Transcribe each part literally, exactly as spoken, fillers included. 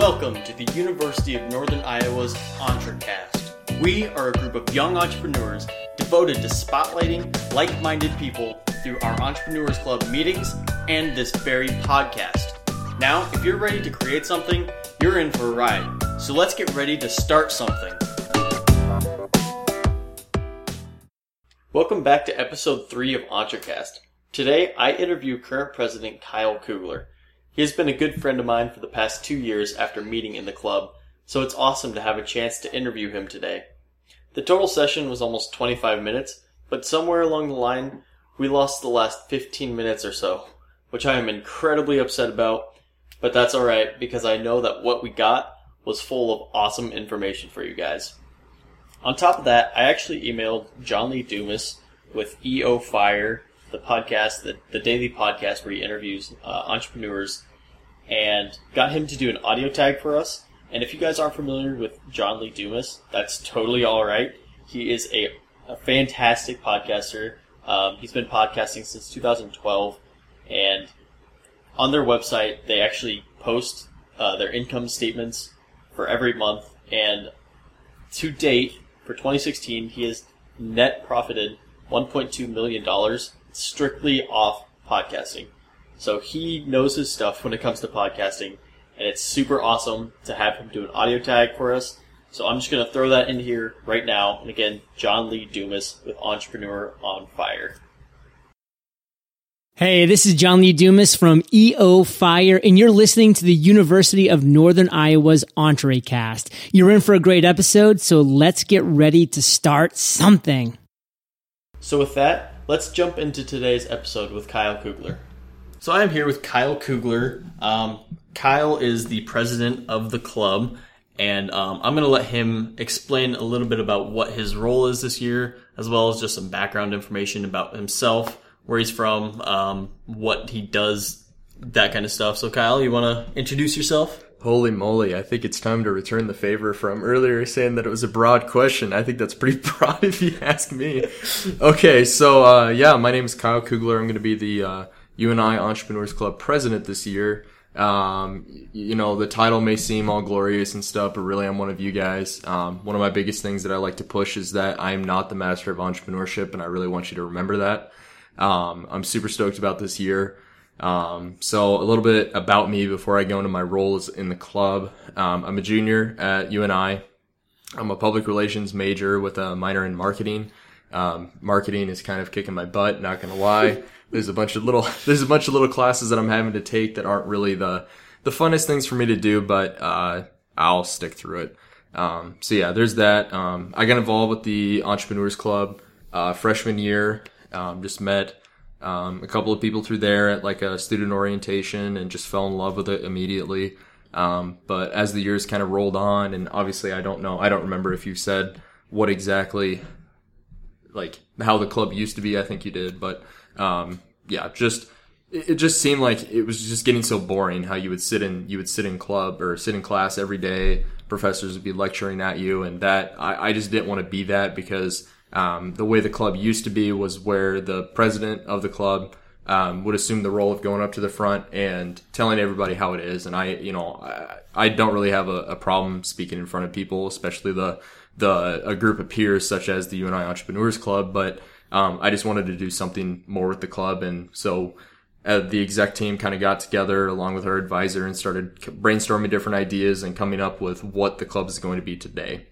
Welcome to the University of Northern Iowa's EntreCast. We are a group of young entrepreneurs devoted to spotlighting like-minded people through our Entrepreneurs Club meetings and this very podcast. Now, if you're ready to create something, you're in for a ride. So let's get ready to start something. Welcome back to episode three of EntreCast. Today, I interview current president Kyle Kugler. He has been a good friend of mine for the past two years after meeting in the club, so it's awesome to have a chance to interview him today. The total session was almost twenty-five minutes, but somewhere along the line, we lost the last fifteen minutes or so, which I am incredibly upset about, but that's alright because I know that what we got was full of awesome information for you guys. On top of that, I actually emailed John Lee Dumas with E O Fire, the podcast, the, the daily podcast where he interviews uh, entrepreneurs, and got him to do an audio tag for us. And if you guys aren't familiar with John Lee Dumas, that's totally all right. He is a, a fantastic podcaster. Um, he's been podcasting since two thousand twelve, and on their website, they actually post uh, their income statements for every month. And to date, for twenty sixteen, he has net profited one point two million dollars strictly off podcasting. So he knows his stuff when it comes to podcasting, and it's super awesome to have him do an audio tag for us. So I'm just going to throw that in here right now. And again, John Lee Dumas with Entrepreneur on Fire. Hey, this is John Lee Dumas from E O Fire, and you're listening to the University of Northern Iowa's EntreCast. You're in for a great episode, so let's get ready to start something. So with that, let's jump into today's episode with Kyle Kugler. So I am here with Kyle Kugler. Um, Kyle is the president of the club, and um, I'm going to let him explain a little bit about what his role is this year, as well as just some background information about himself, where he's from, um, what he does, that kind of stuff. So Kyle, you want to introduce yourself? Holy moly, I think it's time to return the favor from earlier saying that it was a broad question. I think that's pretty broad if you ask me. Okay, so uh, yeah, my name is Kyle Kugler. I'm going to be the uh, U N I Entrepreneurs Club president this year. Um, you know, the title may seem all glorious and stuff, but really I'm one of you guys. Um, one of my biggest things that I like to push is that I am not the master of entrepreneurship, and I really want you to remember that. Um, I'm super stoked about this year. Um, so a little bit about me before I go into my roles in the club. Um, I'm a junior at U N I. I'm a public relations major with a minor in marketing. Um, marketing is kind of kicking my butt, not going to lie. There's a bunch of little, there's a bunch of little classes that I'm having to take that aren't really the, the funnest things for me to do, but, uh, I'll stick through it. Um, so yeah, there's that. Um, I got involved with the Entrepreneurs Club, uh, freshman year. Um, just met Um, a couple of people through there at like a student orientation and just fell in love with it immediately. Um, but as the years kind of rolled on, and obviously I don't know, I don't remember if you said what exactly, like how the club used to be. I think you did, but, um, yeah, just, it, it just seemed like it was just getting so boring how you would sit in, you would sit in club or sit in class every day. Professors would be lecturing at you, and that I, I just didn't want to be that because Um, the way the club used to be was where the president of the club, um, would assume the role of going up to the front and telling everybody how it is. And I, you know, I, I don't really have a, a problem speaking in front of people, especially the, the, a group of peers such as the U N I Entrepreneurs Club. But, um, I just wanted to do something more with the club. And so uh, the exec team kind of got together along with our advisor and started brainstorming different ideas and coming up with what the club is going to be today.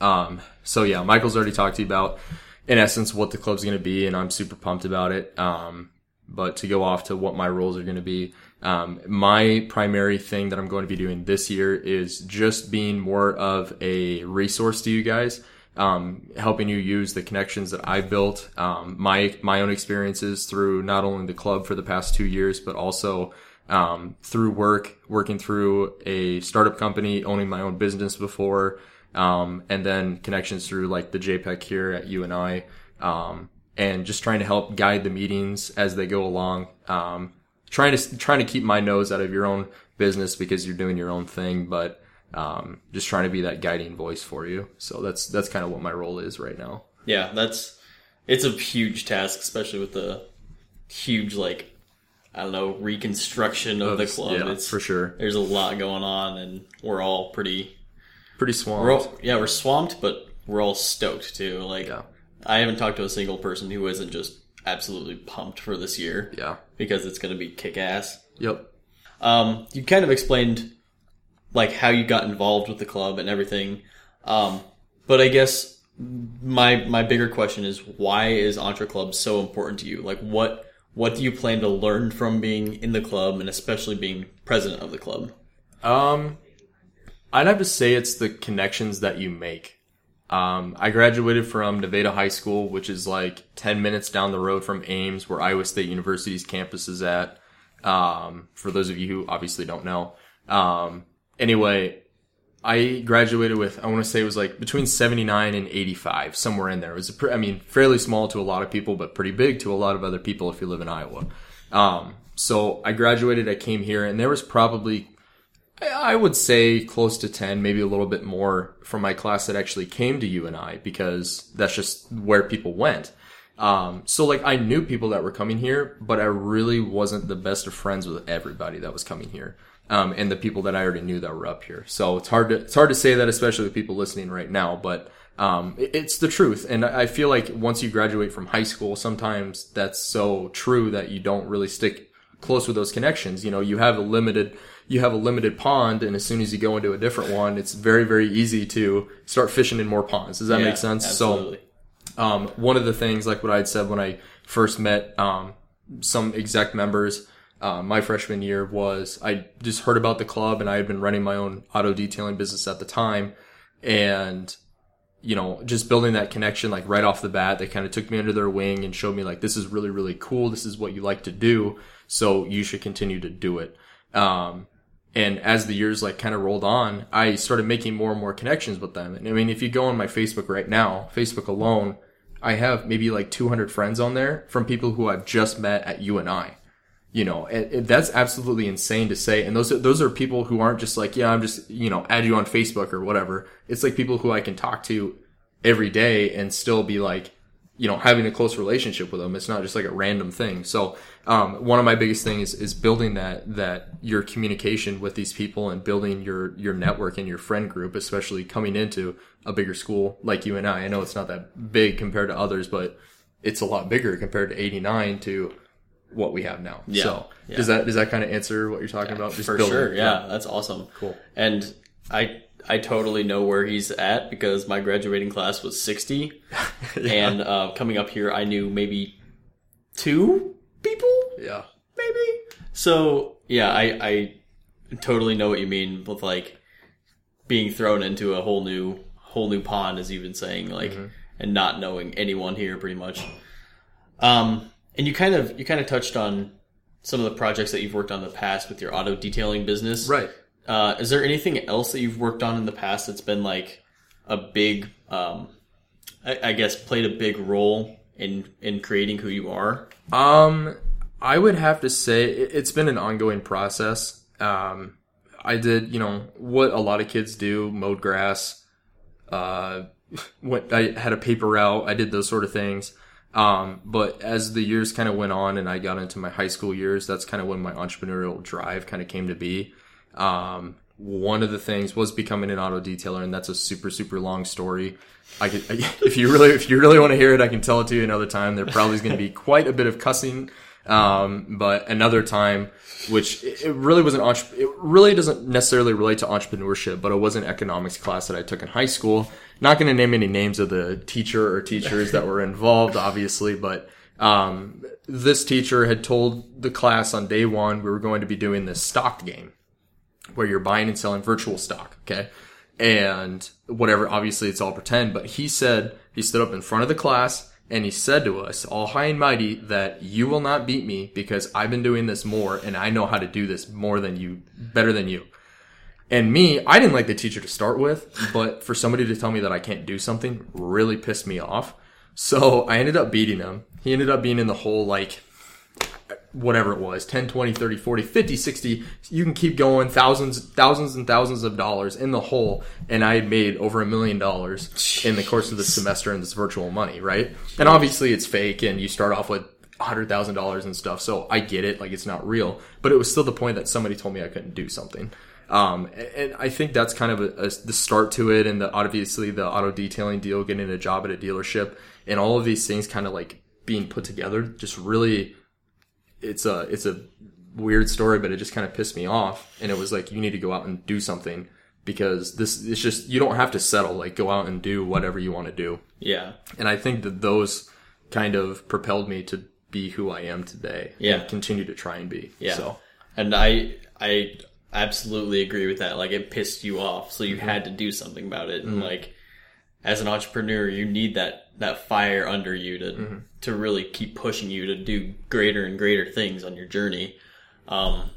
Um, so yeah, Michael's already talked to you about, in essence, what the club's going to be, and I'm super pumped about it. Um, but to go off to what my roles are going to be, um, my primary thing that I'm going to be doing this year is just being more of a resource to you guys, um, helping you use the connections that I built, um, my, my own experiences through not only the club for the past two years, but also, um, through work, working through a startup company, owning my own business before, Um, and then connections through like the J PEG here at U N I, um, and just trying to help guide the meetings as they go along. Um, trying to, trying to keep my nose out of your own business because you're doing your own thing, but, um, just trying to be that guiding voice for you. So that's, that's kind of what my role is right now. Yeah. That's, it's a huge task, especially with the huge, like I don't know, reconstruction of the club. Yeah, it's, for sure. There's a lot going on, and we're all pretty... Pretty swamped. We're all, yeah, we're swamped, but we're all stoked, too. Like, yeah. I haven't talked to a single person who isn't just absolutely pumped for this year. Yeah. Because it's going to be kick-ass. Yep. Um, you kind of explained, like, how you got involved with the club and everything. Um, but I guess my my bigger question is, why is EntreClub so important to you? Like, what... What do you plan to learn from being in the club and especially being president of the club? Um, I'd have to say it's the connections that you make. Um, I graduated from Nevada High School, which is like ten minutes down the road from Ames, where Iowa State University's campus is at. Um, for those of you who obviously don't know. Um, anyway, I graduated with, I want to say it was like between seventy-nine and eighty-five, somewhere in there. It was, a pre- I mean, fairly small to a lot of people, but pretty big to a lot of other people if you live in Iowa. Um, so I graduated, I came here, and there was probably, I would say close to ten, maybe a little bit more from my class that actually came to U N I, because that's just where people went. Um, so like I knew people that were coming here, but I really wasn't the best of friends with everybody that was coming here. Um, and the people that I already knew that were up here. So it's hard to, it's hard to say that, especially with people listening right now, but, um, it, it's the truth. And I feel like once you graduate from high school, sometimes that's so true that you don't really stick close with those connections. You know, you have a limited, you have a limited pond, and as soon as you go into a different one, it's very, very easy to start fishing in more ponds. Does that yeah, make sense? Absolutely. So, um, one of the things, like what I had said when I first met, um, some exec members, Uh, my freshman year was I just heard about the club, and I had been running my own auto detailing business at the time. And, you know, just building that connection, like right off the bat, they kind of took me under their wing and showed me like, this is really, really cool. This is what you like to do. So you should continue to do it. Um, and as the years like kind of rolled on, I started making more and more connections with them. And I mean, if you go on my Facebook right now, Facebook alone, I have maybe like two hundred friends on there from people who I've just met at U N I. You know, it, it, that's absolutely insane to say. And those, those are people who aren't just like, yeah, I'm just, you know, add you on Facebook or whatever. It's like people who I can talk to every day and still be like, you know, having a close relationship with them. It's not just like a random thing. So, um, one of my biggest things is, is building that, that your communication with these people and building your, your network and your friend group, especially coming into a bigger school like you and I. I know it's not that big compared to others, but it's a lot bigger compared to eighty-nine to what we have now. Yeah, so yeah. does that does that kind of answer what you're talking yeah, about? Just for building. Sure. Yeah, that's awesome. Cool. And I I totally know where he's at, because my graduating class was sixty, yeah. and uh, coming up here, I knew maybe two people. Yeah, maybe. So yeah, I I totally know what you mean with like being thrown into a whole new whole new pond, as you've been saying, like mm-hmm. and not knowing anyone here pretty much. Um. And you kind of you kind of touched on some of the projects that you've worked on in the past with your auto detailing business. Right. Uh, is there anything else that you've worked on in the past that's been like a big, um, I, I guess, played a big role in, in creating who you are? Um, I would have to say it's been an ongoing process. Um, I did, you know, what a lot of kids do, mowed grass. Uh, went, I had a paper route. I did those sort of things. Um, but as the years kind of went on and I got into my high school years, that's kind of when my entrepreneurial drive kind of came to be. Um, one of the things was becoming an auto detailer, and that's a super, super long story. I could, I, if you really, if you really want to hear it, I can tell it to you another time. There probably is going to be quite a bit of cussing. Um, but another time, which it really wasn't, entre- it really doesn't necessarily relate to entrepreneurship, but it was an economics class that I took in high school. Not going to name any names of the teacher or teachers that were involved, obviously, but, um, this teacher had told the class on day one, we were going to be doing this stock game where you're buying and selling virtual stock. Okay. And whatever, obviously it's all pretend, but he said, he stood up in front of the class, and he said to us, all high and mighty, that you will not beat me because I've been doing this more and I know how to do this more than you, better than you. And me, I didn't like the teacher to start with, but for somebody to tell me that I can't do something really pissed me off. So I ended up beating him. He ended up being in the hole like whatever it was, ten, twenty, thirty, forty, fifty, sixty. You can keep going, thousands, thousands and thousands of dollars in the hole. And I had made over a million dollars in the course of this semester in this virtual money, right? And obviously it's fake, and you start off with one hundred thousand dollars and stuff. So I get it. Like, it's not real. But it was still the point that somebody told me I couldn't do something. Um, and I think that's kind of a, a, the start to it. And the, obviously the auto detailing deal, getting a job at a dealership and all of these things kind of like being put together just really, it's a, it's a weird story, but it just kind of pissed me off. And it was like, you need to go out and do something because this, it's just, you don't have to settle, like go out and do whatever you want to do. Yeah. And I think that those kind of propelled me to be who I am today. Yeah. And continue to try and be. Yeah. So, and I, I, absolutely agree with that. Like, it pissed you off, so you mm-hmm. had to do something about it. And mm-hmm. like, as an entrepreneur, you need that that fire under you to mm-hmm. to really keep pushing you to do greater and greater things on your journey. Um,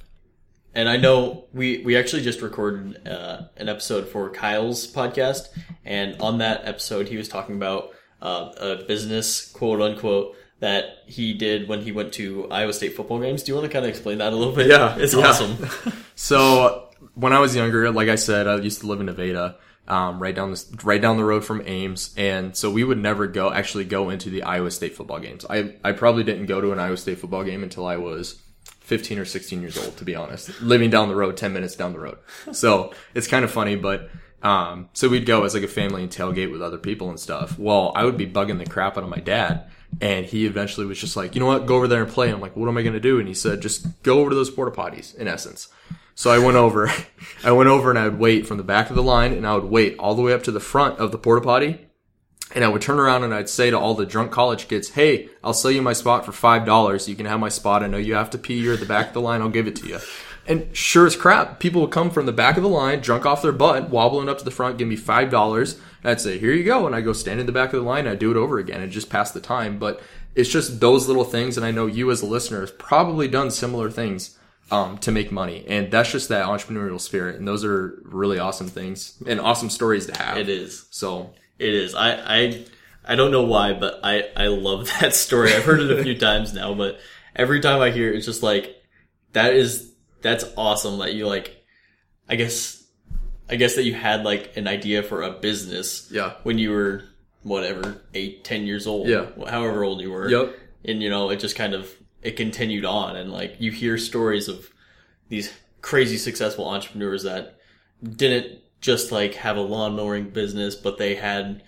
and I know we we actually just recorded uh, an episode for Kyle's podcast, and on that episode, he was talking about uh, a business, quote unquote, that he did when he went to Iowa State football games. Do you want to kind of explain that a little bit? Yeah. It's yeah. awesome. So when I was younger, like I said, I used to live in Nevada, um, right down this, right down the road from Ames. And so we would never go, actually go into the Iowa State football games. I, I probably didn't go to an Iowa State football game until I was fifteen or sixteen years old, to be honest, living down the road, ten minutes down the road. So it's kind of funny, but, um, so we'd go as like a family and tailgate with other people and stuff. Well, I would be bugging the crap out of my dad. And he eventually was just like, you know what, go over there and play. And I'm like, what am I going to do? And he said, just go over to those porta potties, in essence. So I went over. I went over and I would wait from the back of the line, and I would wait all the way up to the front of the porta potty. And I would turn around and I'd say to all the drunk college kids, hey, I'll sell you my spot for five dollars. You can have my spot. I know you have to pee. You're at the back of the line. I'll give it to you. And sure as crap, people would come from the back of the line, drunk off their butt, wobbling up to the front, give me five dollars. And I'd say, here you go. And I go stand in the back of the line. I do it over again and just pass the time. But it's just those little things. And I know you as a listener have probably done similar things um, to make money. And that's just that entrepreneurial spirit. And those are really awesome things and awesome stories to have. It is. So it is. I, I, I don't know why, but I, I love that story. I've heard it a few times now, but every time I hear it, it's just like, that is... That's awesome that you like, I guess, I guess that you had like an idea for a business yeah. when you were whatever, eight, ten years old, yeah. however old you were. Yep. And you know, it just kind of, it continued on. And like, you hear stories of these crazy successful entrepreneurs that didn't just like have a lawn mowing business, but they had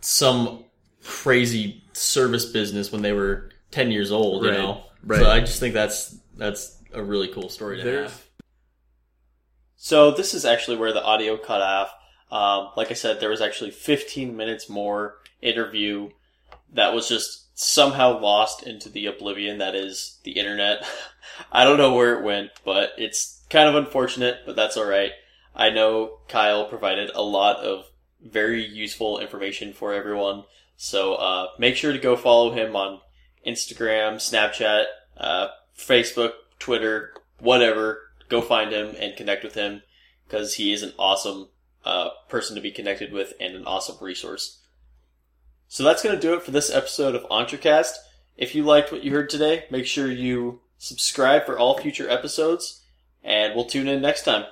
some crazy service business when they were ten years old, right. you know? Right. So I just think that's, that's, a really cool story to There's... have. So this is actually where the audio cut off. Um, like I said, there was actually fifteen minutes more interview that was just somehow lost into the oblivion that is the internet. I don't know where it went, but it's kind of unfortunate, but that's all right. I know Kyle provided a lot of very useful information for everyone. So uh, make sure to go follow him on Instagram, Snapchat, uh, Facebook, Twitter, whatever. Go find him and connect with him because he is an awesome uh, person to be connected with and an awesome resource. So that's going to do it for this episode of EntreCast. If you liked what you heard today, make sure you subscribe for all future episodes, and we'll tune in next time.